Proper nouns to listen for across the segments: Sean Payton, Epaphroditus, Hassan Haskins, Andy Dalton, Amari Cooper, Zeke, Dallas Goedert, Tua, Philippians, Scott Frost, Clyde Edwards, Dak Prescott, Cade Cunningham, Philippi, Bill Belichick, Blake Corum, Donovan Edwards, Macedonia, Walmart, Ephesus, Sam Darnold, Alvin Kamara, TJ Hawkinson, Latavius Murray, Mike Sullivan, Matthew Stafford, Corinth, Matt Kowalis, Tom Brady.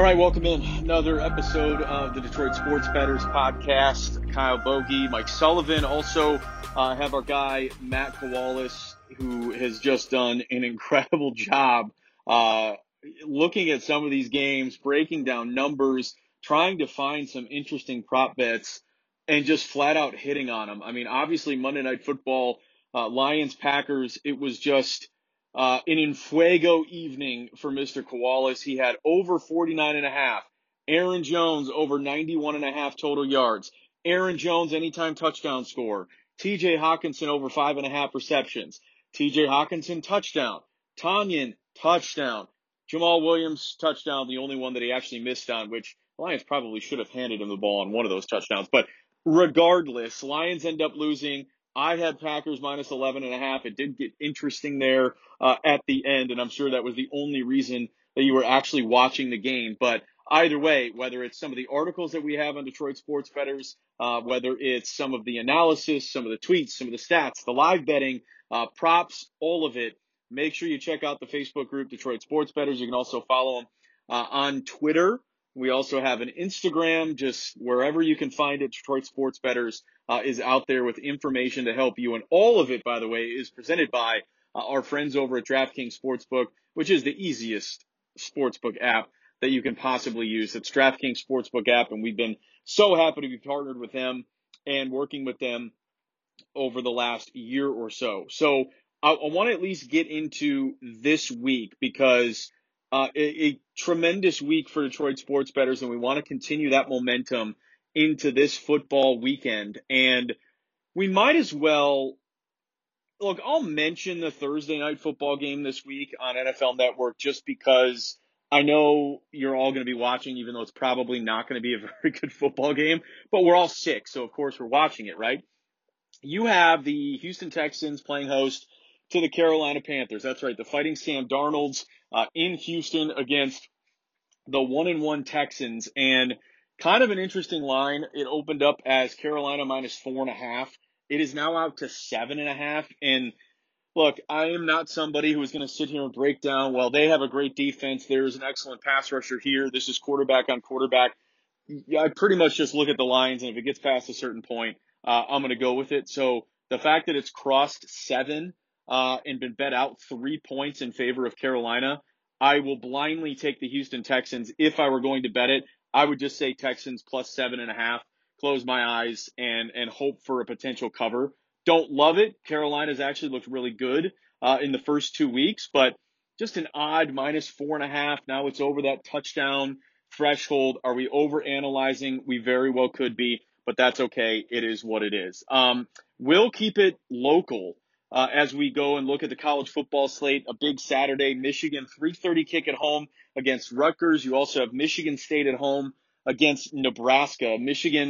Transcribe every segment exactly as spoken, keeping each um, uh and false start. All right, welcome in another episode of the Detroit Sports Bettors podcast. Kyle Bogey, Mike Sullivan. Also uh, have our guy, Matt Kowalis, who has just done an incredible job uh, looking at some of these games, breaking down numbers, trying to find some interesting prop bets, and just flat out hitting on them. I mean, obviously, Monday Night Football, uh, Lions-Packers, it was just Uh, an Enfuego evening for Mister Kowalis. He had over forty-nine and a half. Aaron Jones over ninety-one and a half total yards. Aaron Jones anytime touchdown score. T J Hawkinson over five and a half receptions. T J Hawkinson touchdown. Tanyan touchdown. Jamal Williams touchdown. The only one that he actually missed on, which Lions probably should have handed him the ball on one of those touchdowns. But regardless, Lions end up losing. I had Packers minus eleven and a half. It did get interesting there uh, at the end, and I'm sure that was the only reason that you were actually watching the game. But either way, whether it's some of the articles that we have on Detroit Sports Bettors, uh, whether it's some of the analysis, some of the tweets, some of the stats, the live betting, uh, props, all of it, make sure you check out the Facebook group, Detroit Sports Bettors. You can also follow them uh, on Twitter. We also have an Instagram, just wherever you can find it. Detroit Sports Bettors uh, is out there with information to help you. And all of it, by the way, is presented by uh, our friends over at DraftKings Sportsbook, which is the easiest sportsbook app that you can possibly use. It's DraftKings Sportsbook app, and we've been so happy to be partnered with them and working with them over the last year or so. So I, I want to at least get into this week because – Uh, a, a tremendous week for Detroit Sports Bettors, and we want to continue that momentum into this football weekend. And we might as well – look, I'll mention the Thursday night football game this week on N F L Network just because I know you're all going to be watching, even though it's probably not going to be a very good football game. But we're all sick, so of course we're watching it, right? You have the Houston Texans playing host to the Carolina Panthers. That's right, the Fighting Sam Darnolds uh, in Houston against the one and one Texans. And kind of an interesting line. It opened up as Carolina minus four and a half. It is now out to seven and a half. And look, I am not somebody who is going to sit here and break down, well, they have a great defense. There's an excellent pass rusher here. This is quarterback on quarterback. I pretty much just look at the lines, and if it gets past a certain point, uh, I'm going to go with it. So the fact that it's crossed seven Uh, and been bet out three points in favor of Carolina, I will blindly take the Houston Texans. If I were going to bet it, I would just say Texans plus seven and a half, close my eyes and and hope for a potential cover. Don't love it. Carolina's actually looked really good uh, in the first two weeks, but just an odd minus four and a half. Now it's over that touchdown threshold. Are we overanalyzing? We very well could be, but that's okay. It is what it is. Um, we'll keep it local. Uh, as we go and look at the college football slate, a big Saturday, Michigan three thirty kick at home against Rutgers. You also have Michigan State at home against Nebraska. Michigan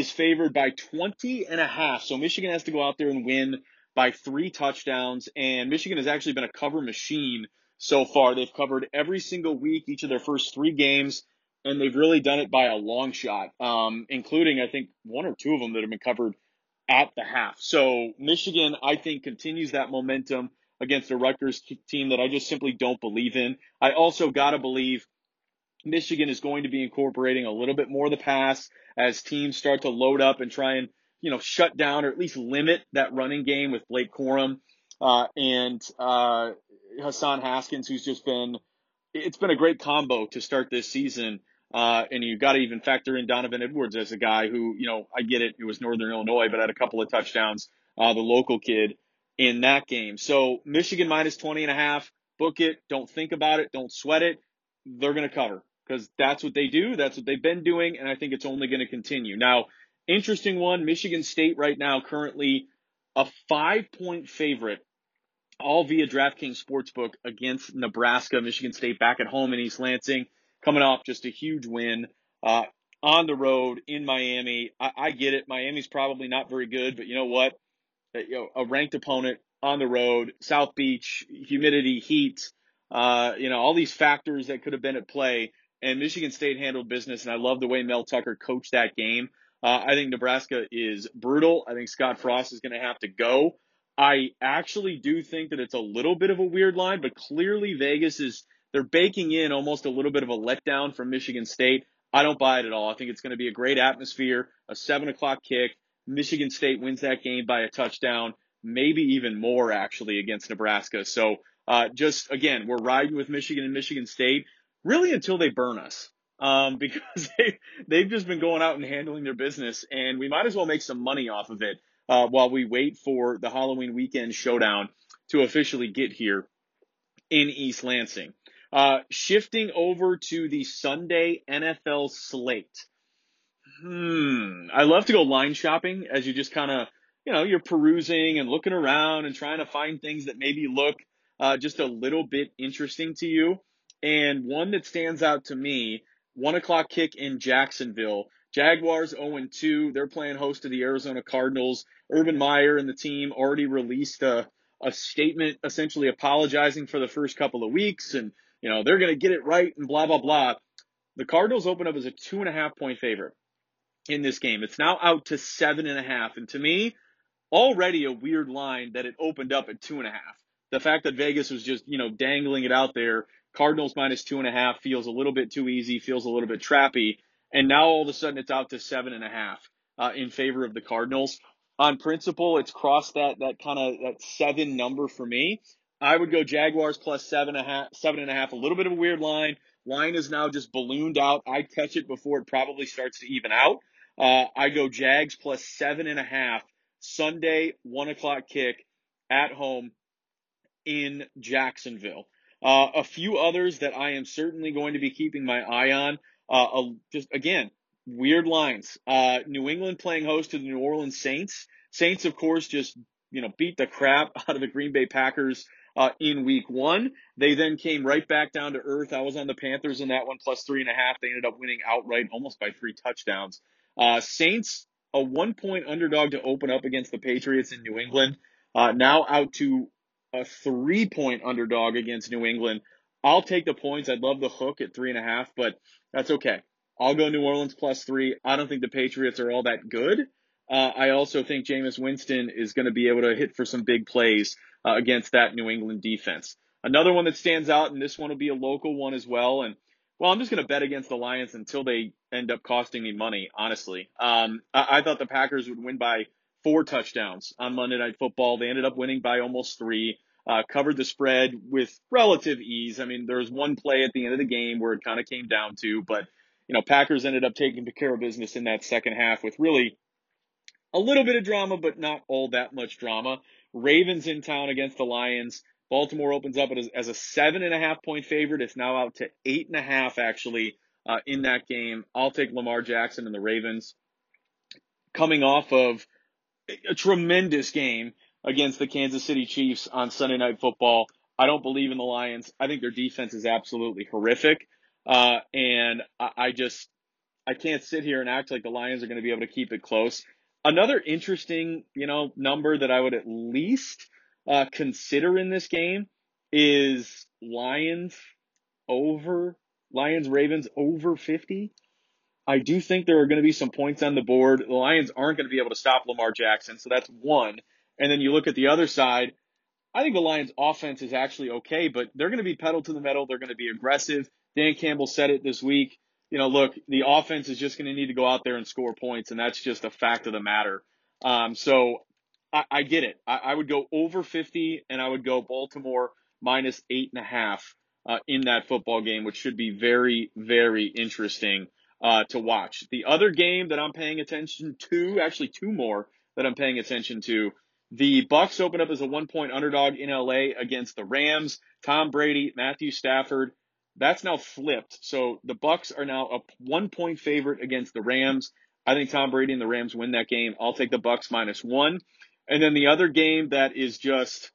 is favored by twenty and a half. So Michigan has to go out there and win by three touchdowns. And Michigan has actually been a cover machine so far. They've covered every single week, each of their first three games, and they've really done it by a long shot, um, including, I think, one or two of them that have been covered at the half. So Michigan, I think, continues that momentum against the Rutgers team that I just simply don't believe in. I also got to believe Michigan is going to be incorporating a little bit more of the pass as teams start to load up and try and, you know, shut down or at least limit that running game with Blake Corum uh, and uh, Hassan Haskins, who's just been – it's been a great combo to start this season. Uh, and you got to even factor in Donovan Edwards as a guy who, you know, I get it. It was Northern Illinois, but had a couple of touchdowns, uh, the local kid in that game. So Michigan minus twenty and a half, book it. Don't think about it. Don't sweat it. They're going to cover because that's what they do. That's what they've been doing. And I think it's only going to continue. Now, interesting one, Michigan State right now, currently a five point favorite, all via DraftKings Sportsbook against Nebraska. Michigan State back at home in East Lansing, coming off just a huge win uh, on the road in Miami. I, I get it. Miami's probably not very good, but you know what? A, you know, a ranked opponent on the road, South Beach, humidity, heat, uh, you know, all these factors that could have been at play. And Michigan State handled business, and I love the way Mel Tucker coached that game. Uh, I think Nebraska is brutal. I think Scott Frost is going to have to go. I actually do think that it's a little bit of a weird line, but clearly Vegas is – they're baking in almost a little bit of a letdown from Michigan State. I don't buy it at all. I think it's going to be a great atmosphere, a seven o'clock kick. Michigan State wins that game by a touchdown, maybe even more, actually, against Nebraska. So uh, just, again, we're riding with Michigan and Michigan State really until they burn us um, because they, they've just been going out and handling their business, and we might as well make some money off of it uh, while we wait for the Halloween weekend showdown to officially get here in East Lansing. Uh, shifting over to the Sunday N F L slate. Hmm. I love to go line shopping as you just kind of, you know, you're perusing and looking around and trying to find things that maybe look uh, just a little bit interesting to you. And one that stands out to me, one o'clock kick in Jacksonville. Jaguars oh and two. They're playing host to the Arizona Cardinals. Urban Meyer and the team already released a, a statement essentially apologizing for the first couple of weeks. And, you know, they're going to get it right and blah, blah, blah. The Cardinals open up as a two and a half point favorite in this game. It's now out to seven and a half. And to me, already a weird line that it opened up at two and a half. The fact that Vegas was just, you know, dangling it out there. Cardinals minus two and a half feels a little bit too easy, feels a little bit trappy. And now all of a sudden it's out to seven and a half uh, in favor of the Cardinals. On principle, it's crossed that, that kind of that seven number for me. I would go Jaguars plus seven and a half, seven and a half, a little bit of a weird line. Line is now just ballooned out. I catch it before it probably starts to even out. Uh, I go Jags plus seven and a half, Sunday, one o'clock kick at home in Jacksonville. Uh, a few others that I am certainly going to be keeping my eye on. Uh, just again, weird lines. Uh, New England playing host to the New Orleans Saints. Saints, of course, just, you know, beat the crap out of the Green Bay Packers uh, in week one. They then came right back down to earth. I was on the Panthers in that one, plus three and a half. They ended up winning outright almost by three touchdowns. Uh, Saints, a one-point underdog to open up against the Patriots in New England, uh, now out to a three-point underdog against New England. I'll take the points. I'd love the hook at three and a half, but that's okay. I'll go New Orleans plus three. I don't think the Patriots are all that good. Uh, I also think Jameis Winston is going to be able to hit for some big plays uh, against that New England defense. Another one that stands out, and this one will be a local one as well, and well, I'm just going to bet against the Lions until they end up costing me money, honestly. Um, I-, I thought the Packers would win by four touchdowns on Monday Night Football. They ended up winning by almost three, uh, covered the spread with relative ease. I mean, there was one play at the end of the game where it kind of came down to, but, you know, Packers ended up taking care of business in that second half with really a little bit of drama, but not all that much drama. Ravens in town against the Lions. Baltimore opens up as, as a seven and a half point favorite. It's now out to eight and a half, actually, uh, in that game. I'll take Lamar Jackson and the Ravens coming off of a tremendous game against the Kansas City Chiefs on Sunday Night Football. I don't believe in the Lions. I think their defense is absolutely horrific. Uh, and I, I just I can't sit here and act like the Lions are going to be able to keep it close. Another interesting, you know, number that I would at least – Uh, consider in this game is Lions over, Lions Ravens over fifty. I do think there are going to be some points on the board. The Lions aren't going to be able to stop Lamar Jackson, so that's one. And then you look at the other side. I think the Lions offense is actually okay, but they're going to be pedal to the metal. They're going to be aggressive. Dan Campbell said it this week. You know, look, the offense is just going to need to go out there and score points, and that's just a fact of the matter. Um, so I, I get it. I, I would go over fifty, and I would go Baltimore minus eight and a half uh, in that football game, which should be very, very interesting uh, to watch. The other game that I'm paying attention to, actually two more that I'm paying attention to, the Bucks open up as a one-point underdog in L A against the Rams. Tom Brady, Matthew Stafford, that's now flipped. So the Bucks are now a one-point favorite against the Rams. I think Tom Brady and the Rams win that game. I'll take the Bucks minus one. And then the other game that is just,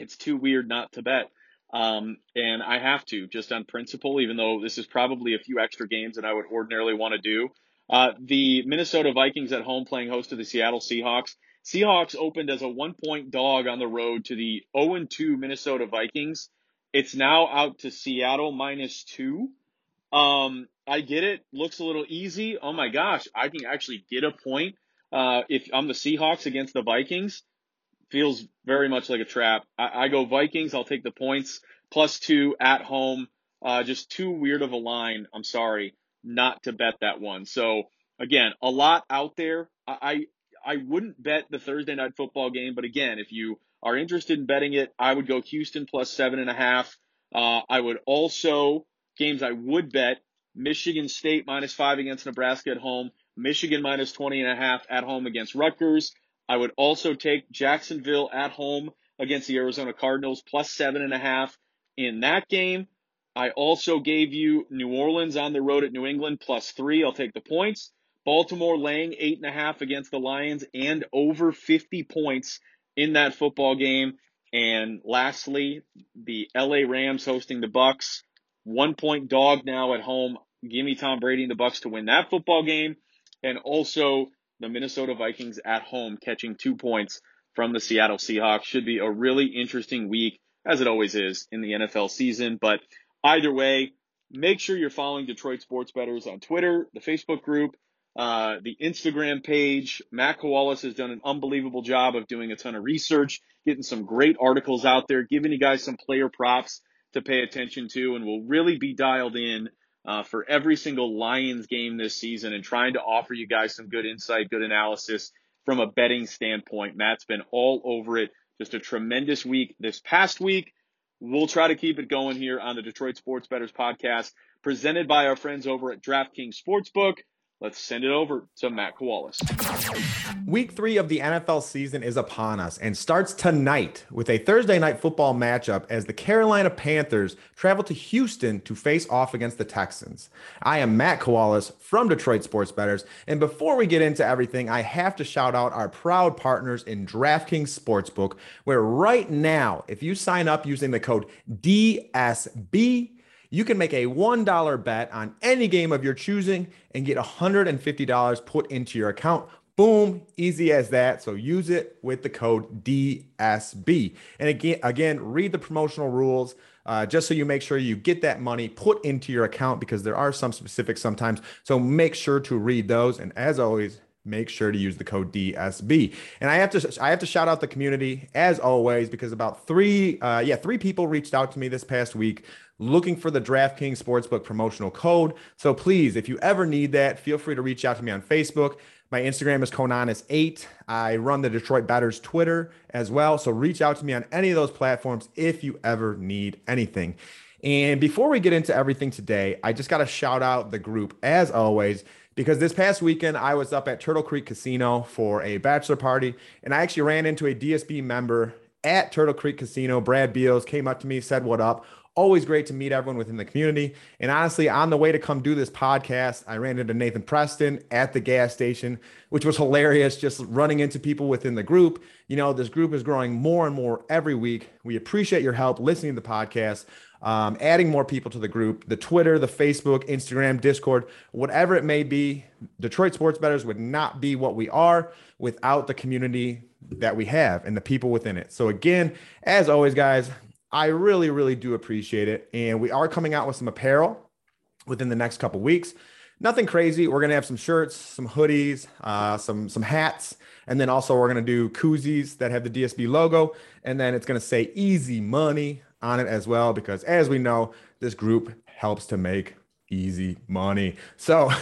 it's too weird not to bet. Um, and I have to, just on principle, even though this is probably a few extra games that I would ordinarily want to do. Uh, the Minnesota Vikings at home playing host to the Seattle Seahawks. Seahawks opened as a one-point dog on the road to the oh and two Minnesota Vikings. It's now out to Seattle minus two. Um, I get it. Looks a little easy. Oh, my gosh. I can actually get a point. Uh, if I'm the Seahawks against the Vikings, feels very much like a trap. I, I go Vikings. I'll take the points. Plus two at home. Uh, just too weird of a line, I'm sorry, not to bet that one. So, again, a lot out there. I I wouldn't bet the Thursday night football game, but, again, if you are interested in betting it, I would go Houston plus seven and a half. Uh, I would also, games I would bet, Michigan State minus five against Nebraska at home, Michigan minus twenty and a half at home against Rutgers. I would also take Jacksonville at home against the Arizona Cardinals plus seven and a half in that game. I also gave you New Orleans on the road at New England plus three. I'll take the points. Baltimore laying eight and a half against the Lions and over fifty points in that football game. And lastly, the L A Rams hosting the Bucs. One point dog now at home. Give me Tom Brady and the Bucs to win that football game. And also the Minnesota Vikings at home catching two points from the Seattle Seahawks. Should be a really interesting week, as it always is in the N F L season. But either way, make sure you're following Detroit Sports Bettors on Twitter, the Facebook group, uh, the Instagram page. Matt Kowalis has done an unbelievable job of doing a ton of research, getting some great articles out there, giving you guys some player props to pay attention to, and we'll really be dialed in Uh, for every single Lions game this season and trying to offer you guys some good insight, good analysis from a betting standpoint. Matt's been all over it. Just a tremendous week this past week. We'll try to keep it going here on the Detroit Sports Bettors podcast, presented by our friends over at DraftKings Sportsbook. Let's send it over to Matt Kowalis. Week three of the N F L season is upon us and starts tonight with a Thursday night football matchup as the Carolina Panthers travel to Houston to face off against the Texans. I am Matt Kowalis from Detroit Sports Bettors, and before we get into everything, I have to shout out our proud partners in DraftKings Sportsbook, where right now, if you sign up using the code D S B, you can make a one dollar bet on any game of your choosing and get one hundred fifty dollars put into your account. Boom, easy as that. So use it with the code D S B. And again, again read the promotional rules uh, just so you make sure you get that money put into your account, because there are some specifics sometimes. So make sure to read those. And as always, make sure to use the code D S B. And I have to I have to shout out the community as always, because about three uh, yeah three people reached out to me this past week looking for the DraftKings Sportsbook promotional code. So please, if you ever need that, feel free to reach out to me on Facebook. My Instagram is Konanis eight. I run the Detroit Bettors Twitter as well. So reach out to me on any of those platforms if you ever need anything. And before we get into everything today, I just got to shout out the group as always, because this past weekend I was up at Turtle Creek Casino for a bachelor party, and I actually ran into a D S B member at Turtle Creek Casino. Brad Beals came up to me, said, "What up?" Always great to meet everyone within the community. And honestly, on the way to come do this podcast, I ran into Nathan Preston at the gas station, which was hilarious, just running into people within the group. You know, this group is growing more and more every week. We appreciate your help listening to the podcast, um, adding more people to the group, the Twitter, the Facebook, Instagram, Discord, whatever it may be. Detroit Sports Bettors would not be what we are without the community that we have and the people within it. So again, as always, guys, I really, really do appreciate it. And we are coming out with some apparel within the next couple weeks. Nothing crazy. We're going to have some shirts, some hoodies, uh, some, some hats. And then also we're going to do koozies that have the D S B logo. And then it's going to say easy money on it as well, because as we know, this group helps to make easy money. So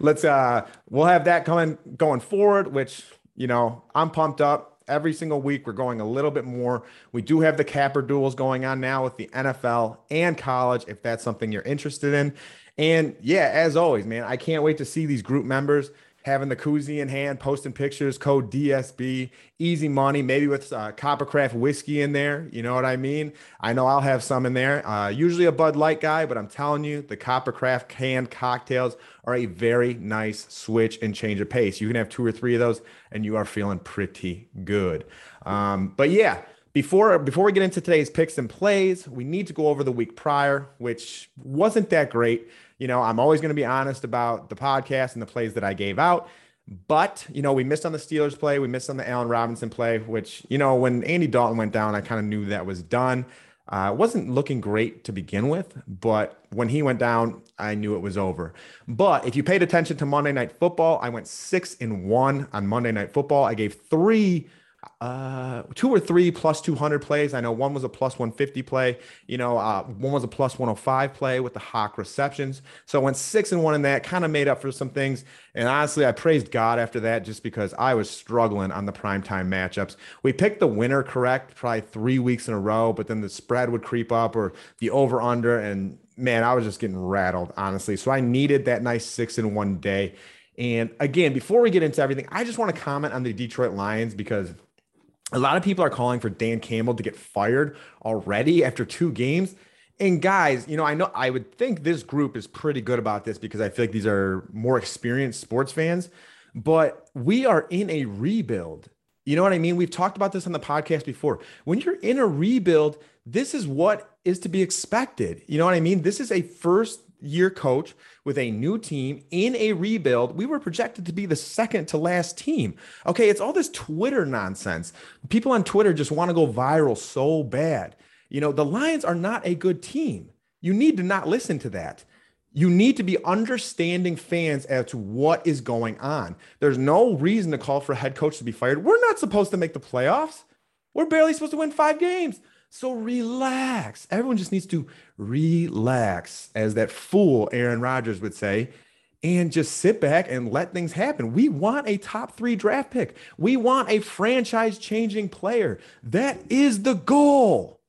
let's, uh, we'll have that coming going forward, which, you know, I'm pumped up. Every single week, we're going a little bit more. We do have the capper duels going on now with the N F L and college, if that's something you're interested in. And yeah, as always, man, I can't wait to see these group members having the koozie in hand, posting pictures, code D S B, easy money, maybe with uh, Coppercraft whiskey in there. You know what I mean? I know I'll have some in there. Uh, usually a Bud Light guy, but I'm telling you, the Coppercraft canned cocktails are a very nice switch and change of pace. You can have two or three of those and you are feeling pretty good. Um, but yeah, before, before we get into today's picks and plays, we need to go over the week prior, which wasn't that great. You know, I'm always going to be honest about the podcast and the plays that I gave out. But, you know, we missed on the Steelers play. We missed on the Allen Robinson play, which, you know, when Andy Dalton went down, I kind of knew that was done. Uh, wasn't looking great to begin with, but when he went down, I knew it was over. But if you paid attention to Monday Night Football, I went six and one on Monday Night Football. I gave three uh, two or three plus two hundred plays. I know one was a plus one fifty play, you know, uh, one was a plus one oh five play with the Hawk receptions. So I went six and one in that, kind of made up for some things. And honestly, I praised God after that, just because I was struggling on the primetime matchups. We picked the winner correct probably three weeks in a row, but then the spread would creep up or the over under, and man, I was just getting rattled, honestly. So I needed that nice six in one day. And again, before we get into everything, I just want to comment on the Detroit Lions, because a lot of people are calling for Dan Campbell to get fired already after two games. And guys, you know, I know I would think this group is pretty good about this, because I feel like these are more experienced sports fans, but we are in a rebuild. You know what I mean? We've talked about this on the podcast before. When you're in a rebuild, this is what is to be expected. You know what I mean? This is a first year coach with a new team in a rebuild. We were projected to be the second to last team. Okay. It's all this Twitter nonsense. People on Twitter just want to go viral so bad. You know, the Lions are not a good team. You need to not listen to that. You need to be understanding fans as to what is going on. There's no reason to call for a head coach to be fired. We're not supposed to make the playoffs. We're barely supposed to win five games. So relax. Everyone just needs to relax, as that fool Aaron Rodgers would say, and just sit back and let things happen. We want a top three draft pick. We want a franchise-changing player. That is the goal.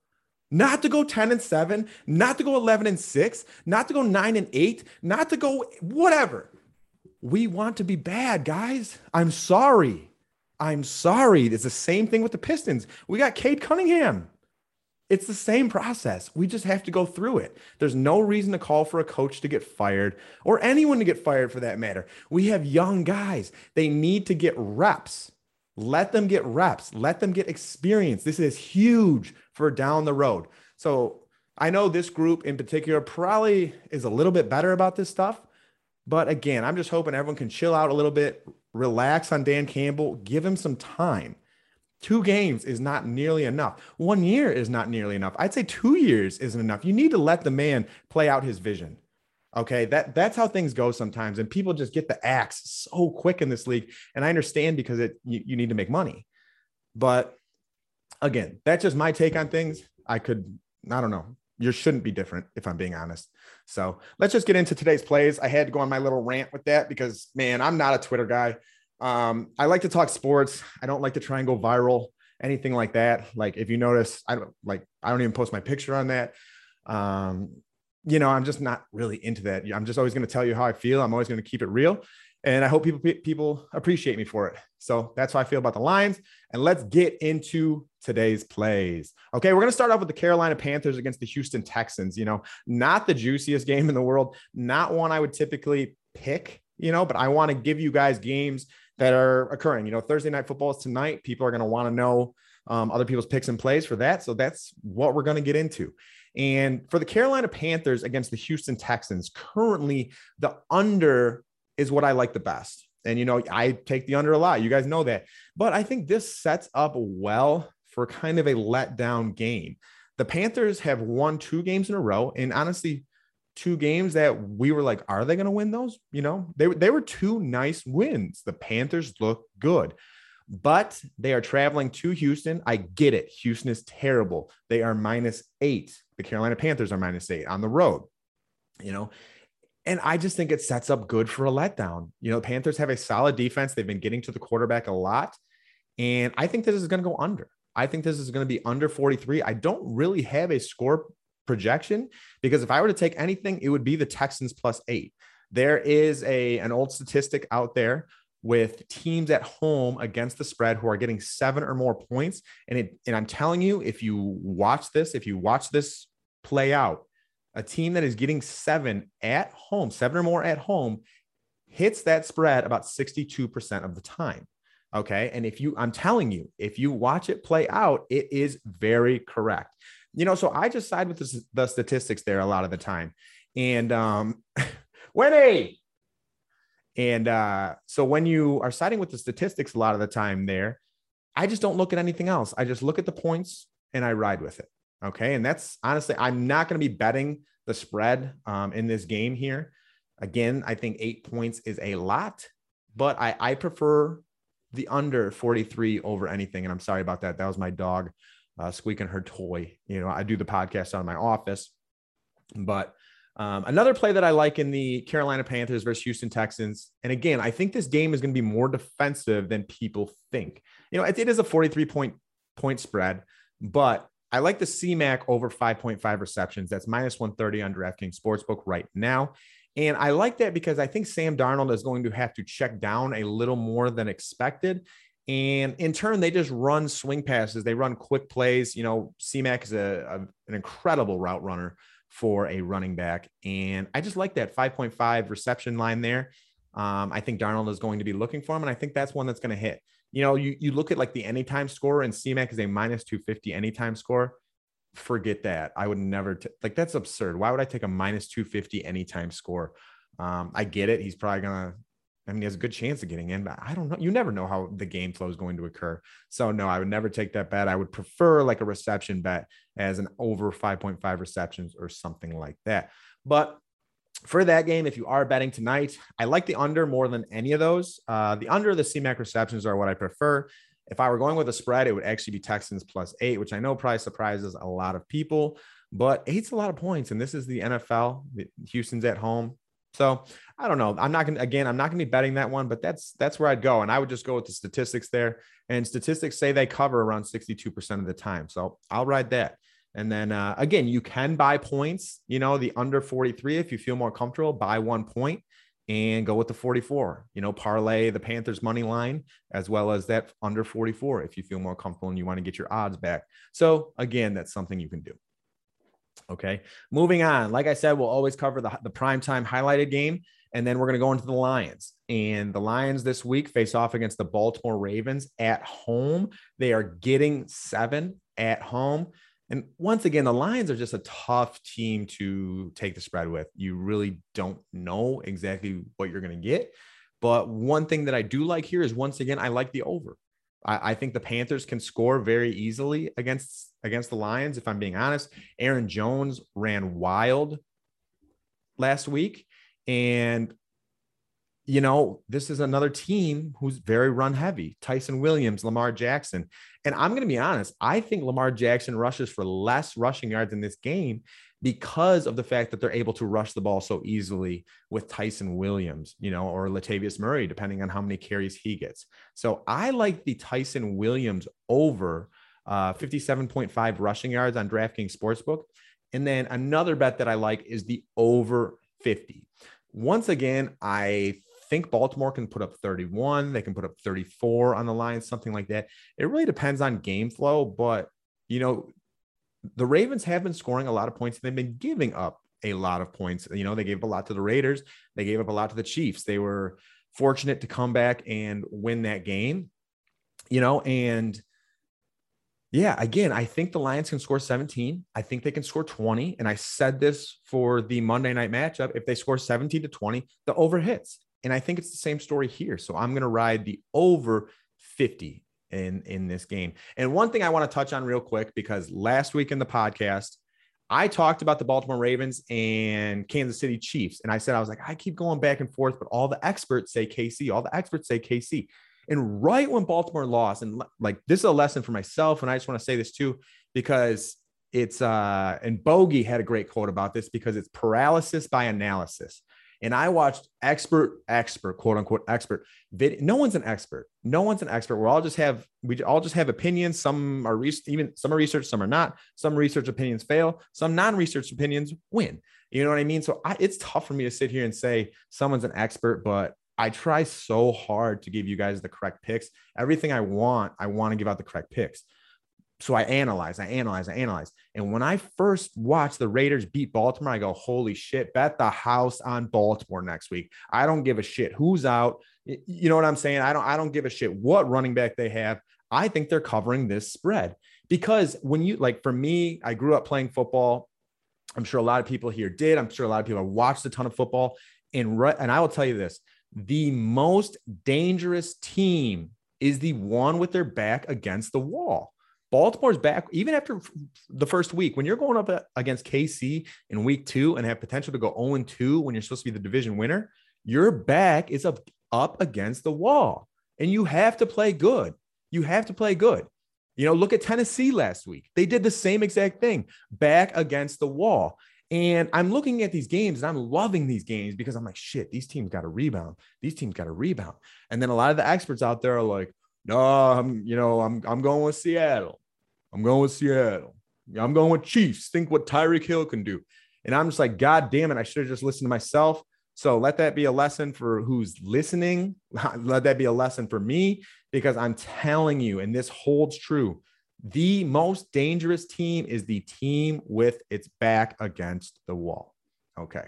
Not to go ten and seven, not to go eleven and six, not to go nine and eight, not to go whatever. We want to be bad, guys. I'm sorry. I'm sorry. It's the same thing with the Pistons. We got Cade Cunningham. It's the same process. We just have to go through it. There's no reason to call for a coach to get fired, or anyone to get fired for that matter. We have young guys. They need to get reps. Let them get reps. Let them get experience. This is huge for down the road. So I know this group in particular probably is a little bit better about this stuff. But again, I'm just hoping everyone can chill out a little bit, relax on Dan Campbell, give him some time. Two games is not nearly enough. One year is not nearly enough. I'd say two years isn't enough. You need to let the man play out his vision. Okay, that, that's how things go sometimes. And people just get the axe so quick in this league. And I understand, because it you, you need to make money. But again, that's just my take on things. I could, I don't know. Yours shouldn't be different, if I'm being honest. So let's just get into today's plays. I had to go on my little rant with that, because, man, I'm not a Twitter guy. Um, I like to talk sports. I don't like to try and go viral, anything like that. Like, if you notice, I don't like, I don't even post my picture on that. Um, You know, I'm just not really into that. I'm just always going to tell you how I feel. I'm always going to keep it real. And I hope people, people appreciate me for it. So that's how I feel about the Lions. And let's get into today's plays. Okay, we're going to start off with the Carolina Panthers against the Houston Texans. You know, not the juiciest game in the world. Not one I would typically pick, you know, but I want to give you guys games that are occurring. You know, Thursday night football is tonight. People are going to want to know um, other people's picks and plays for that. So that's what we're going to get into. And for the Carolina Panthers against the Houston Texans, currently the under is what I like the best. And, you know, I take the under a lot. You guys know that. But I think this sets up well for kind of a letdown game. The Panthers have won two games in a row. And honestly, two games that we were like, are they going to win those? You know, they, they were two nice wins. The Panthers look good. But they are traveling to Houston. I get it. Houston is terrible. They are minus eight. The Carolina Panthers are minus eight on the road, you know, and I just think it sets up good for a letdown. You know, the Panthers have a solid defense. They've been getting to the quarterback a lot. And I think this is going to go under. I think this is going to be under forty-three. I don't really have a score projection, because if I were to take anything, it would be the Texans plus eight. There is a, an old statistic out there with teams at home against the spread who are getting seven or more points. And it, and I'm telling you, if you watch this, if you watch this play out, a team that is getting seven at home, seven or more at home, hits that spread about sixty-two percent of the time. Okay. And if you, I'm telling you, if you watch it play out, it is very correct. You know, so I just side with the, the statistics there a lot of the time. And um, Winnie. And uh, so when you are siding with the statistics a lot of the time there, I just don't look at anything else. I just look at the points and I ride with it. Okay. And that's honestly, I'm not going to be betting the spread um, in this game here. Again, I think eight points is a lot, but I, I prefer the under forty-three over anything. And I'm sorry about that. That was my dog uh, squeaking her toy. You know, I do the podcast out of my office, but um, another play that I like in the Carolina Panthers versus Houston Texans. And again, I think this game is going to be more defensive than people think. You know, it, it is a forty-three point point spread, but I like the C-Mac over five point five receptions. That's minus one thirty on DraftKings Sportsbook right now. And I like that because I think Sam Darnold is going to have to check down a little more than expected. And in turn, they just run swing passes. They run quick plays. You know, C-Mac is a, a, an incredible route runner for a running back. And I just like that five point five reception line there. Um, I think Darnold is going to be looking for him. And I think that's one that's going to hit. You know, you, you look at like the anytime score, and C-Mac is a minus two fifty anytime score. Forget that. I would never t- like, that's absurd. Why would I take a minus two fifty anytime score? Um, I get it. He's probably going to, I mean, he has a good chance of getting in, but I don't know. You never know how the game flow is going to occur. So no, I would never take that bet. I would prefer like a reception bet as an over five point five receptions or something like that. But for that game, if you are betting tonight, I like the under more than any of those. Uh, the under the C-Mac receptions are what I prefer. If I were going with a spread, it would actually be Texans plus eight, which I know probably surprises a lot of people, but eight's a lot of points. And this is the N F L. Houston's at home. So I don't know. I'm not going to, again, I'm not going to be betting that one, but that's, that's where I'd go. And I would just go with the statistics there, and statistics say they cover around sixty-two percent of the time. So I'll ride that. And then uh, again, you can buy points, you know, the under forty-three, if you feel more comfortable, buy one point and go with the forty-four, you know, parlay the Panthers money line, as well as that under forty-four, if you feel more comfortable and you want to get your odds back. So again, that's something you can do. Okay. Moving on. Like I said, we'll always cover the, the primetime highlighted game. And then we're going to go into the Lions, and the Lions this week face off against the Baltimore Ravens at home. They are getting seven at home. And once again, the Lions are just a tough team to take the spread with. You really don't know exactly what you're going to get. But one thing that I do like here is, once again, I like the over. I, I think the Panthers can score very easily against, against the Lions, if I'm being honest. Aaron Jones ran wild last week. And, you know, this is another team who's very run heavy. Ty'Son Williams, Lamar Jackson. And I'm going to be honest, I think Lamar Jackson rushes for less rushing yards in this game because of the fact that they're able to rush the ball so easily with Ty'Son Williams, you know, or Latavius Murray, depending on how many carries he gets. So I like the Ty'Son Williams over uh, fifty-seven point five rushing yards on DraftKings Sportsbook. And then another bet that I like is the over fifty. Once again, I think Baltimore can put up thirty-one. They can put up thirty-four on the line, something like that. It really depends on game flow, but you know, the Ravens have been scoring a lot of points. And they've been giving up a lot of points. You know, they gave up a lot to the Raiders. They gave up a lot to the Chiefs. They were fortunate to come back and win that game, you know, and yeah, again, I think the Lions can score seventeen. I think they can score twenty. And I said this for the Monday night matchup. If they score seventeen to twenty, the over hits. And I think it's the same story here. So I'm going to ride the over fifty in, in this game. And one thing I want to touch on real quick, because last week in the podcast, I talked about the Baltimore Ravens and Kansas City Chiefs. And I said, I was like, I keep going back and forth, but all the experts say K C. All the experts say K C. And right when Baltimore lost, and like, this is a lesson for myself. And I just want to say this too, because it's, uh, and Bogey had a great quote about this, because it's paralysis by analysis. And I watched expert, expert, quote unquote, expert video. No one's an expert. No one's an expert. We're all just have, we all just have opinions. Some are re- even some are research, some are not. Some research opinions fail. Some non-research opinions win. You know what I mean? So I, it's tough for me to sit here and say someone's an expert, but I try so hard to give you guys the correct picks. Everything I want, I want to give out the correct picks. So I analyze, I analyze, I analyze. And when I first watched the Raiders beat Baltimore, I go, holy shit, bet the house on Baltimore next week. I don't give a shit who's out. You know what I'm saying? I don't, I don't give a shit what running back they have. I think they're covering this spread, because when you, like, for me, I grew up playing football. I'm sure a lot of people here did. I'm sure a lot of people watched a ton of football. And, and I will tell you this, the most dangerous team is the one with their back against the wall. Baltimore's back, even after the first week, when you're going up against K C in week two and have potential to go oh and two when you're supposed to be the division winner, your back is up, up against the wall. And you have to play good. You have to play good. You know, look at Tennessee last week. They did the same exact thing, back against the wall. And I'm looking at these games and I'm loving these games because I'm like, shit, these teams got to rebound. These teams got to rebound. And then a lot of the experts out there are like, no, I'm, you know, I'm, I'm going with Seattle. I'm going with Seattle. I'm going with Chiefs. Think what Tyreek Hill can do. And I'm just like, God damn it. I should have just listened to myself. So let that be a lesson for who's listening. Let that be a lesson for me, because I'm telling you, and this holds true, the most dangerous team is the team with its back against the wall. Okay.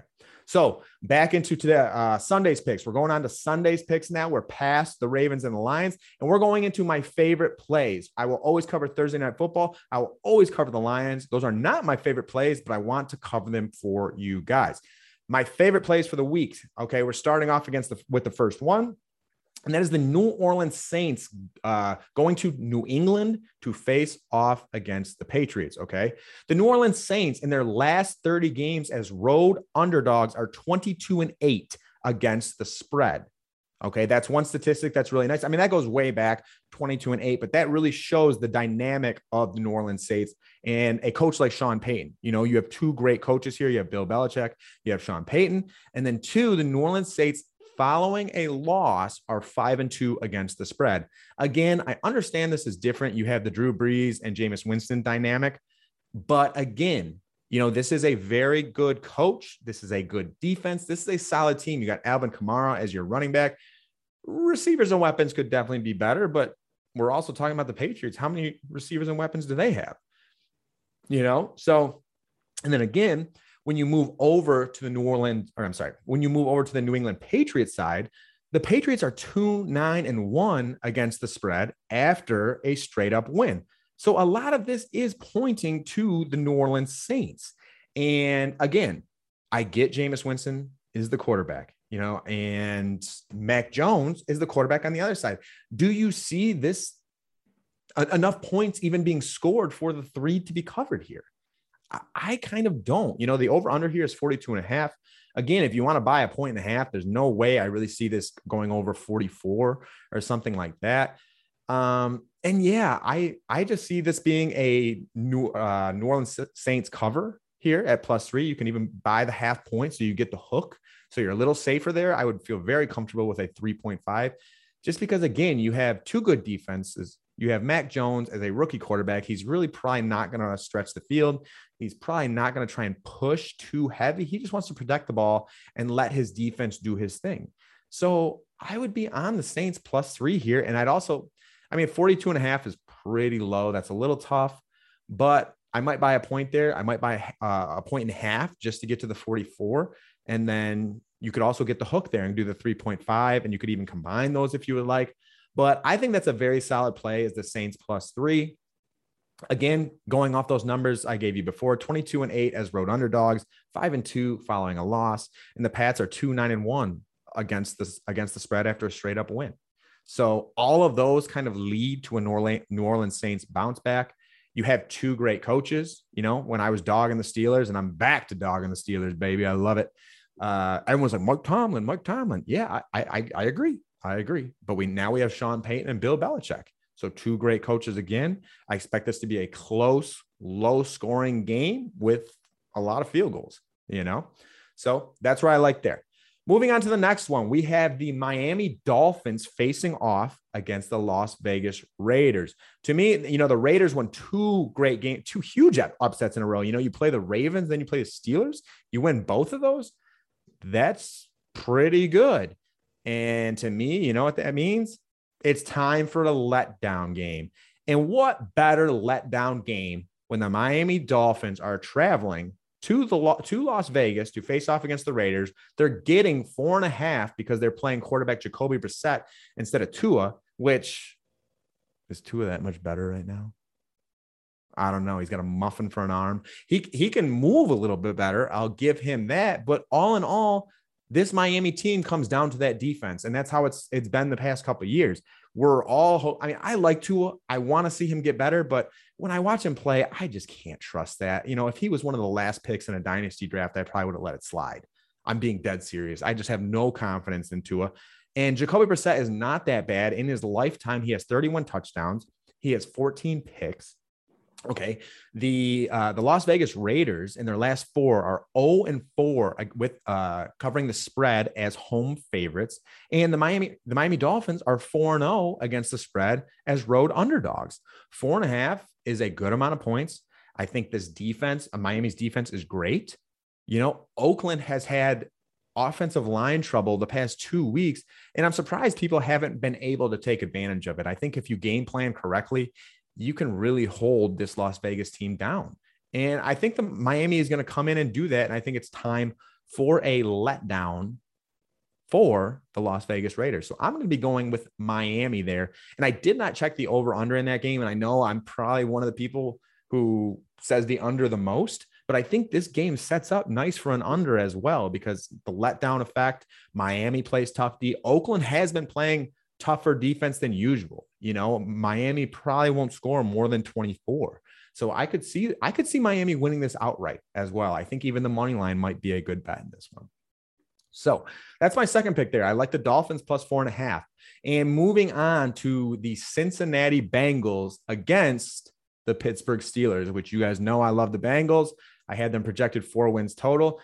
So back into today, uh, Sunday's picks. We're going on to Sunday's picks now. We're past the Ravens and the Lions, and we're going into my favorite plays. I will always cover Thursday Night Football. I will always cover the Lions. Those are not my favorite plays, but I want to cover them for you guys. My favorite plays for the week. Okay. We're starting off against the, with the first one. And that is the New Orleans Saints uh, going to New England to face off against the Patriots. Okay. The New Orleans Saints in their last thirty games as road underdogs are twenty-two and eight against the spread. Okay. That's one statistic that's really nice. I mean, that goes way back, twenty-two and eight, but that really shows the dynamic of the New Orleans Saints and a coach like Sean Payton. You know, you have two great coaches here. You have Bill Belichick, you have Sean Payton, and then two, the New Orleans Saints following a loss are five and two against the spread. Again, I understand this is different. You have the Drew Brees and Jameis Winston dynamic, but again, you know, this is a very good coach. This is a good defense. This is a solid team. You got Alvin Kamara as your running back. Receivers and weapons could definitely be better, but we're also talking about the Patriots. How many receivers and weapons do they have? You know, so, and then again, when you move over to the New Orleans, or I'm sorry, when you move over to the New England Patriots side, the Patriots are two, nine, and one against the spread after a straight up win. So a lot of this is pointing to the New Orleans Saints. And again, I get Jameis Winston is the quarterback, you know, and Mac Jones is the quarterback on the other side. Do you see this enough points even being scored for the three to be covered here? I kind of don't. You know, the over under here is forty-two and a half. Again, if you want to buy a point and a half, there's no way I really see this going over forty-four or something like that. Um, and yeah, I, I just see this being a new uh, New Orleans Saints cover here at plus three. You can even buy the half point, so you get the hook. So you're a little safer there. I would feel very comfortable with a three point five, just because again, you have two good defenses. You have Mac Jones as a rookie quarterback. He's really probably not going to stretch the field. He's probably not going to try and push too heavy. He just wants to protect the ball and let his defense do his thing. So I would be on the Saints plus three here. And I'd also, I mean, forty-two and a half is pretty low. That's a little tough, but I might buy a point there. I might buy uh, a point and a half just to get to the forty-four. And then you could also get the hook there and do the three point five. And you could even combine those if you would like. But I think that's a very solid play is the Saints plus three. Again, going off those numbers I gave you before, twenty-two and eight as road underdogs, five and two following a loss. And the Pats are two, nine and one against the, against the spread after a straight up win. So all of those kind of lead to a New Orleans Saints bounce back. You have two great coaches. You know, when I was dogging the Steelers, and I'm back to dogging the Steelers, baby. I love it. Uh, everyone's like, Mike Tomlin, Mike Tomlin. Yeah, I, I, I agree. I agree. But we now we have Sean Payton and Bill Belichick. So two great coaches again. I expect this to be a close, low-scoring game with a lot of field goals, you know? So that's where I like there. Moving on to the next one, we have the Miami Dolphins facing off against the Las Vegas Raiders. To me, you know, the Raiders won two great games, two huge upsets in a row. You know, you play the Ravens, then you play the Steelers. You win both of those. That's pretty good. And to me, you know what that means? It's time for the letdown game. And what better letdown game when the Miami Dolphins are traveling to the to Las Vegas to face off against the Raiders? They're getting four and a half because they're playing quarterback Jacoby Brissett instead of Tua, which is Tua that much better right now? I don't know. He's got a muffin for an arm. He he can move a little bit better. I'll give him that. But all in all, this Miami team comes down to that defense, and that's how it's it's been the past couple of years. We're all, I mean, I like Tua. I want to see him get better, but when I watch him play, I just can't trust that. You know, if he was one of the last picks in a dynasty draft, I probably would have let it slide. I'm being dead serious. I just have no confidence in Tua. And Jacoby Brissett is not that bad. In his lifetime, he has thirty-one touchdowns. He has fourteen picks. Okay. The, uh, the Las Vegas Raiders in their last four are oh and four with uh, covering the spread as home favorites. And the Miami, the Miami Dolphins are four and oh against the spread as road underdogs. Four and a half is a good amount of points. I think this defense, uh, Miami's defense is great. You know, Oakland has had offensive line trouble the past two weeks, and I'm surprised people haven't been able to take advantage of it. I think if you game plan correctly, you can really hold this Las Vegas team down. And I think the Miami is going to come in and do that. And I think it's time for a letdown for the Las Vegas Raiders. So I'm going to be going with Miami there. And I did not check the over under in that game. And I know I'm probably one of the people who says the under the most, but I think this game sets up nice for an under as well, because the letdown effect, Miami plays tough D. Oakland has been playing tougher defense than usual. You know, Miami probably won't score more than twenty-four. So I could see, I could see Miami winning this outright as well. I think even the money line might be a good bet in this one. So that's my second pick there. I like the Dolphins plus four and a half. And moving on to the Cincinnati Bengals against the Pittsburgh Steelers, which you guys know I love the Bengals. I had them projected four wins total.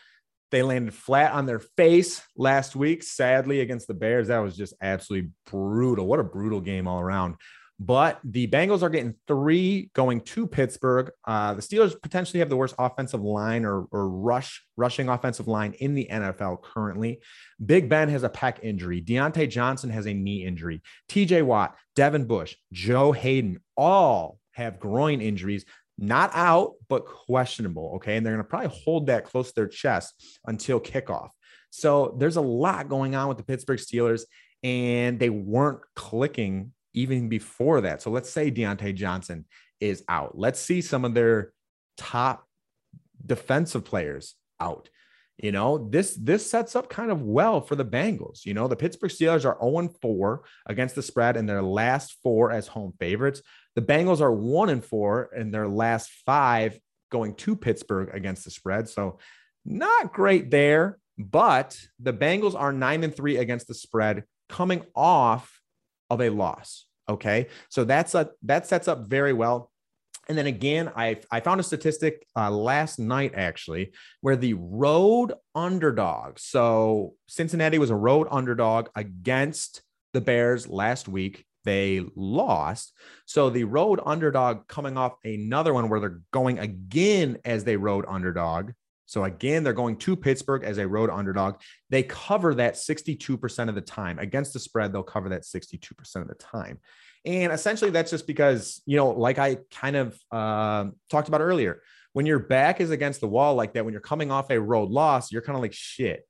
They landed flat on their face last week, sadly, against the Bears. That was just absolutely brutal. What a brutal game all around. But the Bengals are getting three going to Pittsburgh. Uh, the Steelers potentially have the worst offensive line or, or rush rushing offensive line in the N F L currently. Big Ben has a pec injury. Diontae Johnson has a knee injury. T J Watt, Devin Bush, Joe Hayden all have groin injuries. Not out, but questionable, okay? And they're going to probably hold that close to their chest until kickoff. So there's a lot going on with the Pittsburgh Steelers, and they weren't clicking even before that. So let's say Diontae Johnson is out. Let's see some of their top defensive players out. You know, this, this sets up kind of well for the Bengals. You know, the Pittsburgh Steelers are oh and four against the spread in their last four as home favorites. The Bengals are one and four in their last five going to Pittsburgh against the spread. So not great there, but the Bengals are nine and three against the spread coming off of a loss. Okay. So that's a, that sets up very well. And then again, I, I found a statistic uh, last night, actually, where the road underdog. So Cincinnati was a road underdog against the Bears last week. They lost. So the road underdog coming off another one where they're going again as they road underdog. So again, they're going to Pittsburgh as a road underdog. They cover that sixty-two percent of the time. Against the spread, they'll cover that sixty-two percent of the time. And essentially that's just because, you know, like I kind of uh, talked about earlier, when your back is against the wall like that, when you're coming off a road loss, you're kind of like, shit,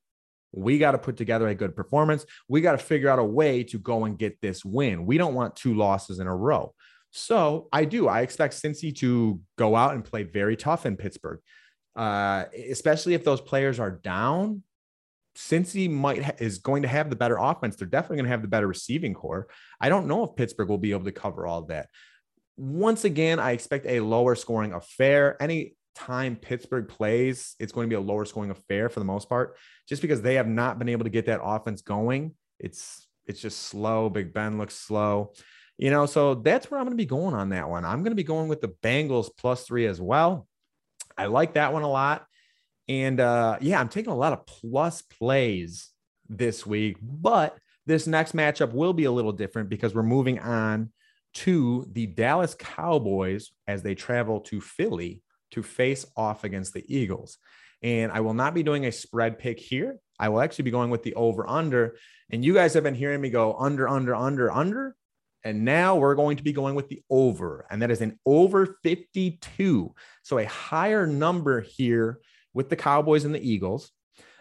we got to put together a good performance. We got to figure out a way to go and get this win. We don't want two losses in a row. So I do. I expect Cincy to go out and play very tough in Pittsburgh, uh, especially if those players are down. Cincy might ha- is going to have the better offense. They're definitely going to have the better receiving core. I don't know if Pittsburgh will be able to cover all that. Once again, I expect a lower scoring affair. Any time Pittsburgh plays, it's going to be a lower scoring affair for the most part, just because they have not been able to get that offense going. It's, it's just slow. Big Ben looks slow, you know, so that's where I'm going to be going on that one. I'm going to be going with the Bengals plus three as well. I like that one a lot. And uh, yeah, I'm taking a lot of plus plays this week, but this next matchup will be a little different because we're moving on to the Dallas Cowboys as they travel to Philly to face off against the Eagles. And I will not be doing a spread pick here. I will actually be going with the over under. And you guys have been hearing me go under, under, under, under. And now we're going to be going with the over. And that is an over fifty-two. So a higher number here with the Cowboys and the Eagles.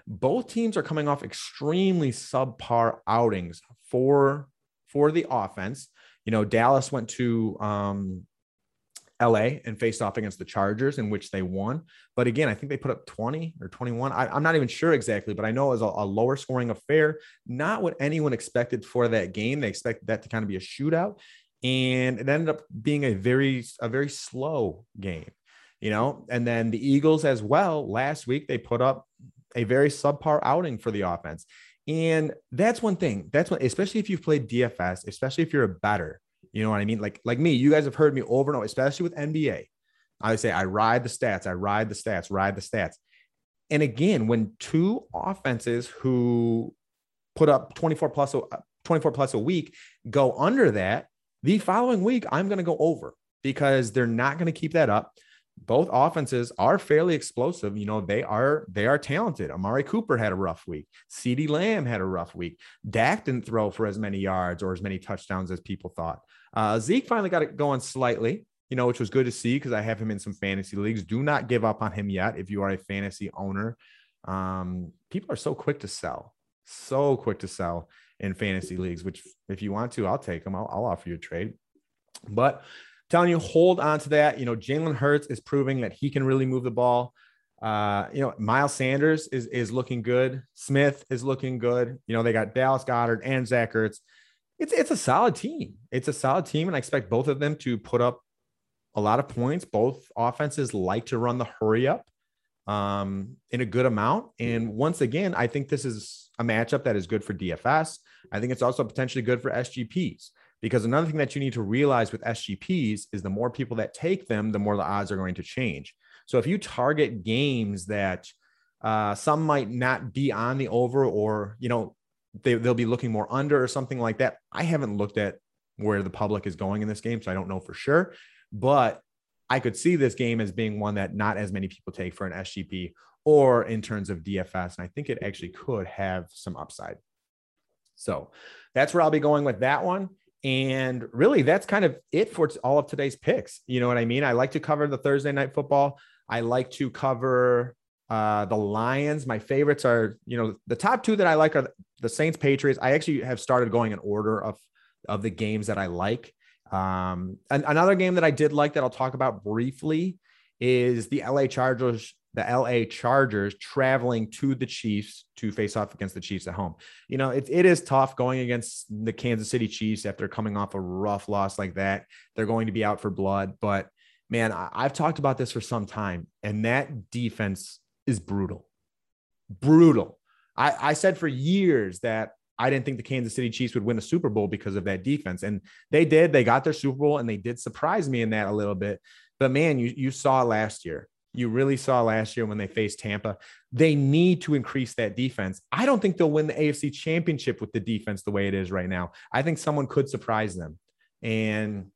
Both teams are coming off extremely subpar outings for, for the offense. You know, Dallas went to, um, L A and faced off against the Chargers, in which they won. But again, I think they put up twenty or twenty-one. I, I'm not even sure exactly, but I know it was a, a lower scoring affair. Not what anyone expected for that game. They expected that to kind of be a shootout, and it ended up being a very, a very slow game, you know. And then the Eagles as well, last week, they put up a very subpar outing for the offense. And that's one thing. That's what, especially if you've played D F S, especially if you're a bettor, you know what I mean? Like, like me, you guys have heard me over and over, especially with N B A. I say, I ride the stats, I ride the stats, ride the stats. And again, when two offenses who put up twenty-four plus, twenty-four plus a week go under that, the following week, I'm going to go over because they're not going to keep that up. Both offenses are fairly explosive. You know, they are, they are talented. Amari Cooper had a rough week. CeeDee Lamb had a rough week. Dak didn't throw for as many yards or as many touchdowns as people thought. Uh, Zeke finally got it going slightly, you know, which was good to see because I have him in some fantasy leagues. Do not give up on him yet. If you are a fantasy owner, um, people are so quick to sell, so quick to sell in fantasy leagues, which if you want to, I'll take them. I'll, I'll offer you a trade, but telling you, hold on to that. You know, Jalen Hurts is proving that he can really move the ball. Uh, you know, Miles Sanders is, is looking good. Smith is looking good. You know, they got Dallas Goedert and Zach Ertz. It's, it's a solid team. It's a solid team. And I expect both of them to put up a lot of points. Both offenses like to run the hurry up um, in a good amount. And once again, I think this is a matchup that is good for D F S. I think it's also potentially good for S G Ps. Because another thing that you need to realize with S G Ps is the more people that take them, the more the odds are going to change. So if you target games that uh, some might not be on the over, or, you know, they, they'll be looking more under or something like that. I haven't looked at where the public is going in this game, so I don't know for sure, but I could see this game as being one that not as many people take for an S G P or in terms of D F S. And I think it actually could have some upside. So that's where I'll be going with that one. And really, that's kind of it for all of today's picks. You know what I mean? I like to cover the Thursday night football. I like to cover uh, the Lions. My favorites are, you know, the top two that I like are the Saints, Patriots. I actually have started going in order of, of the games that I like. Um, and another game that I did like that I'll talk about briefly is the L A Chargers, the L A Chargers traveling to the Chiefs to face off against the Chiefs at home. You know, it, it is tough going against the Kansas City Chiefs after coming off a rough loss like that. They're going to be out for blood, but man, I, I've talked about this for some time, and that defense is brutal, brutal. I, I said for years that I didn't think the Kansas City Chiefs would win the Super Bowl because of that defense. And they did, they got their Super Bowl, and they did surprise me in that a little bit, but man, you, you saw last year. You really saw last year when they faced Tampa. They need to increase that defense. I don't think they'll win the A F C championship with the defense the way it is right now. I think someone could surprise them. And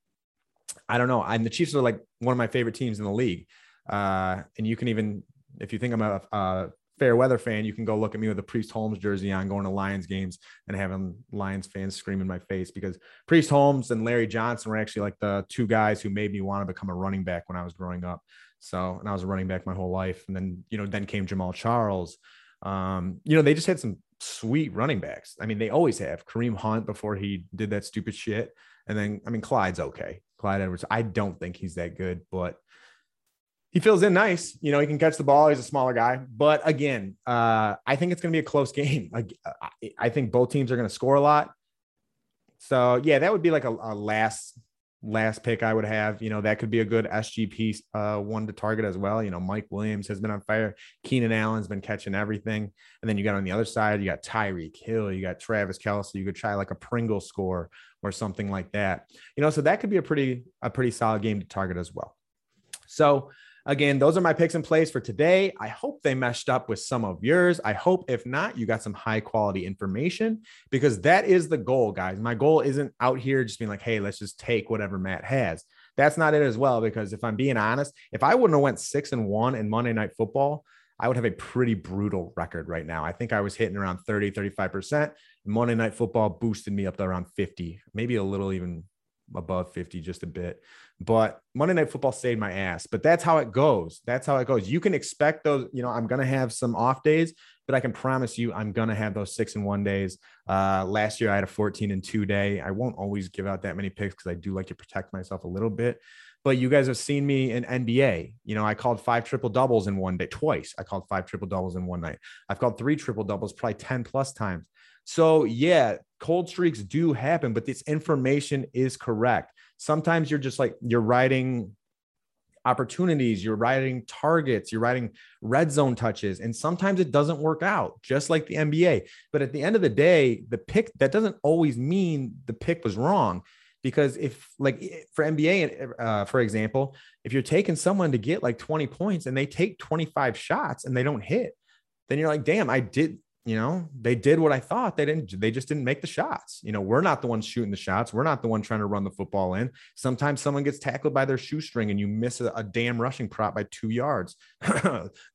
I don't know. And the Chiefs are like one of my favorite teams in the league. Uh, and you can even, if you think I'm a, a fair weather fan, you can go look at me with a Priest Holmes jersey on going to Lions games and having Lions fans scream in my face, because Priest Holmes and Larry Johnson were actually like the two guys who made me want to become a running back when I was growing up. So, and I was a running back my whole life. And then, you know, then came Jamal Charles. Um, you know, they just had some sweet running backs. I mean, they always have. Kareem Hunt before he did that stupid shit. And then, I mean, Clyde's okay. Clyde Edwards. I don't think he's that good, but he fills in nice. You know, he can catch the ball. He's a smaller guy. But again, uh, I think it's going to be a close game. Like, I think both teams are going to score a lot. So yeah, that would be like a, a last Last pick I would have, you know, that could be a good S G P uh, one to target as well. You know, Mike Williams has been on fire. Keenan Allen's been catching everything. And then you got on the other side, you got Tyreek Hill, you got Travis Kelce. You could try like a Pringle score or something like that. You know, so that could be a pretty, a pretty solid game to target as well. So again, those are my picks and plays for today. I hope they meshed up with some of yours. I hope, if not, you got some high quality information, because that is the goal, guys. My goal isn't out here just being like, hey, let's just take whatever Matt has. That's not it as well, because if I'm being honest, if I wouldn't have went six and one in Monday Night Football, I would have a pretty brutal record right now. I think I was hitting around thirty, thirty-five percent. Monday Night Football boosted me up to around fifty, maybe a little even above fifty, just a bit. But Monday Night Football saved my ass. But that's how it goes. That's how it goes. You can expect those, you know, I'm going to have some off days, but I can promise you I'm going to have those six and one days. Uh, last year I had a fourteen and two day. I won't always give out that many picks because I do like to protect myself a little bit. But you guys have seen me in N B A. You know, I called five triple doubles in one day twice. I called five triple doubles in one night. I've called three triple doubles, probably ten plus times. So yeah, cold streaks do happen, but this information is correct. Sometimes you're just like, you're riding opportunities, you're riding targets, you're riding red zone touches, and sometimes it doesn't work out, just like the N B A. But at the end of the day, the pick, that doesn't always mean the pick was wrong. Because if, like for N B A, uh, for example, if you're taking someone to get like twenty points and they take twenty-five shots and they don't hit, then you're like, damn, I did, you know, they did what I thought. They didn't, they just didn't make the shots. You know, we're not the ones shooting the shots. We're not the one trying to run the football in. Sometimes someone gets tackled by their shoestring and you miss a, a damn rushing prop by two yards,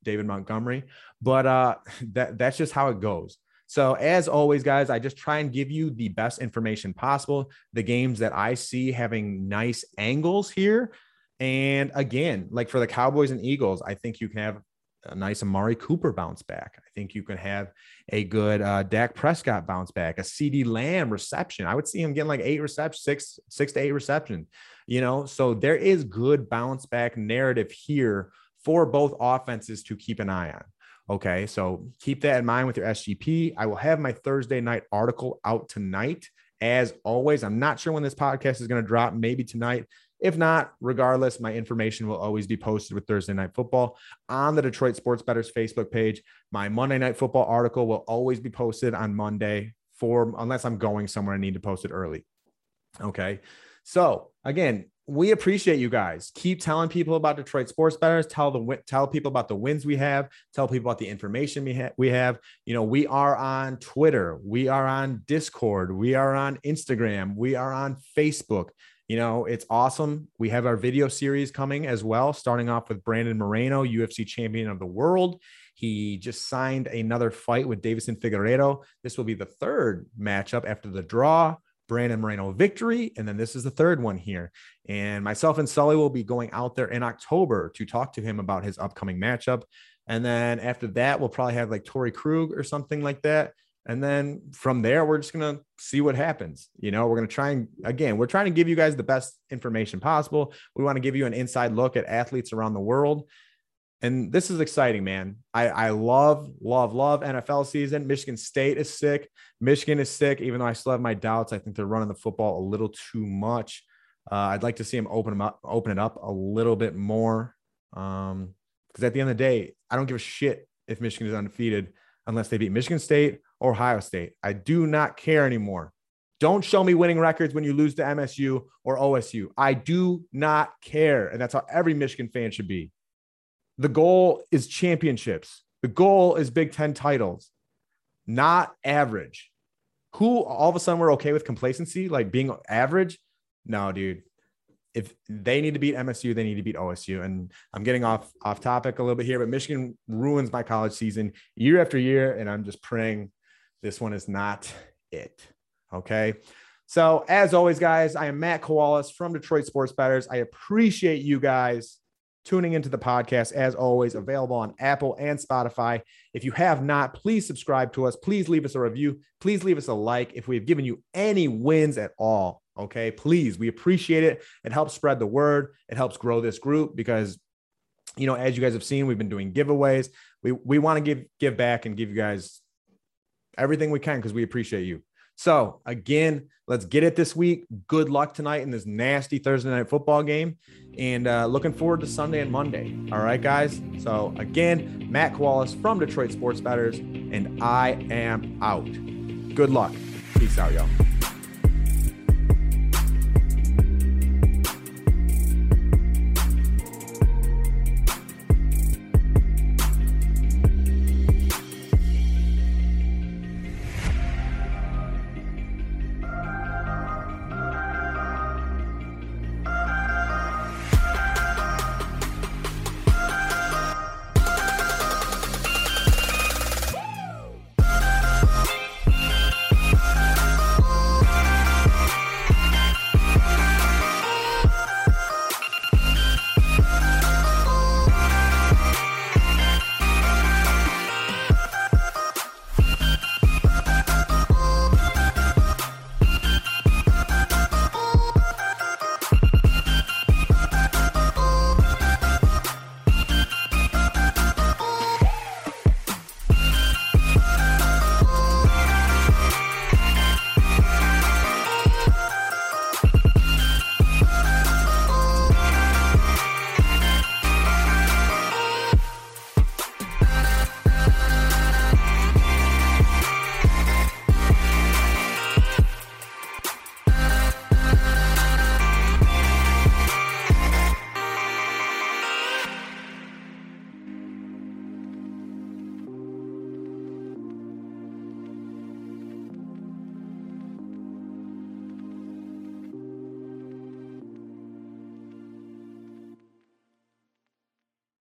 David Montgomery. But uh, that that's just how it goes. So as always, guys, I just try and give you the best information possible, the games that I see having nice angles here. And again, like for the Cowboys and Eagles, I think you can have a nice Amari Cooper bounce back. I think you can have a good uh, Dak Prescott bounce back, a CeeDee Lamb reception. I would see him getting like eight receptions, six, six to eight receptions, you know, so there is good bounce back narrative here for both offenses to keep an eye on. Okay, so keep that in mind with your S G P. I will have my Thursday night article out tonight. As always, I'm not sure when this podcast is going to drop, maybe tonight. If not, regardless, my information will always be posted with Thursday Night Football on the Detroit Sports Bettors Facebook page. My Monday Night Football article will always be posted on Monday, for unless I'm going somewhere I need to post it early. Okay, so again, we appreciate you guys. Keep telling people about Detroit Sports Bettors. Tell the tell people about the wins we have. Tell people about the information we ha- we have. You know, we are on Twitter. We are on Discord. We are on Instagram. We are on Facebook. You know, it's awesome. We have our video series coming as well, starting off with Brandon Moreno, U F C champion of the world. He just signed another fight with Davison Figueiredo. This will be the third matchup after the draw. Brandon Moreno victory. And then this is the third one here. And myself and Sully will be going out there in October to talk to him about his upcoming matchup. And then after that, we'll probably have like Torrey Krug or something like that. And then from there, we're just going to see what happens. You know, we're going to try and, again, we're trying to give you guys the best information possible. We want to give you an inside look at athletes around the world. And this is exciting, man. I, I love, love, love N F L season. Michigan State is sick. Michigan is sick, even though I still have my doubts. I think they're running the football a little too much. Uh, I'd like to see them open them up, open it up a little bit more. Um, because at the end of the day, I don't give a shit if Michigan is undefeated unless they beat Michigan State or Ohio State. I do not care anymore. Don't show me winning records when you lose to M S U or O S U. I do not care. And that's how every Michigan fan should be. The goal is championships. The goal is Big Ten titles, not average. Who all of a sudden we're okay with complacency, like being average? No, dude. If they need to beat M S U, they need to beat O S U. And I'm getting off, off topic a little bit here, but Michigan ruins my college season year after year, and I'm just praying this one is not it, okay? So as always, guys, I am Matt Kowalis from Detroit Sports Bettors. I appreciate you guys tuning into the podcast, as always, available on Apple and Spotify. If you have not, please subscribe to us. Please leave us a review. Please leave us a like if we've given you any wins at all. Okay, please. We appreciate it. It helps spread the word. It helps grow this group because, you know, as you guys have seen, we've been doing giveaways. We we want to give give back and give you guys everything we can because we appreciate you. So again, let's get it this week. Good luck tonight in this nasty Thursday night football game, and uh, looking forward to Sunday and Monday. All right, guys. So again, Matt Kowalis from Detroit Sports Bettors, and I am out. Good luck. Peace out, y'all.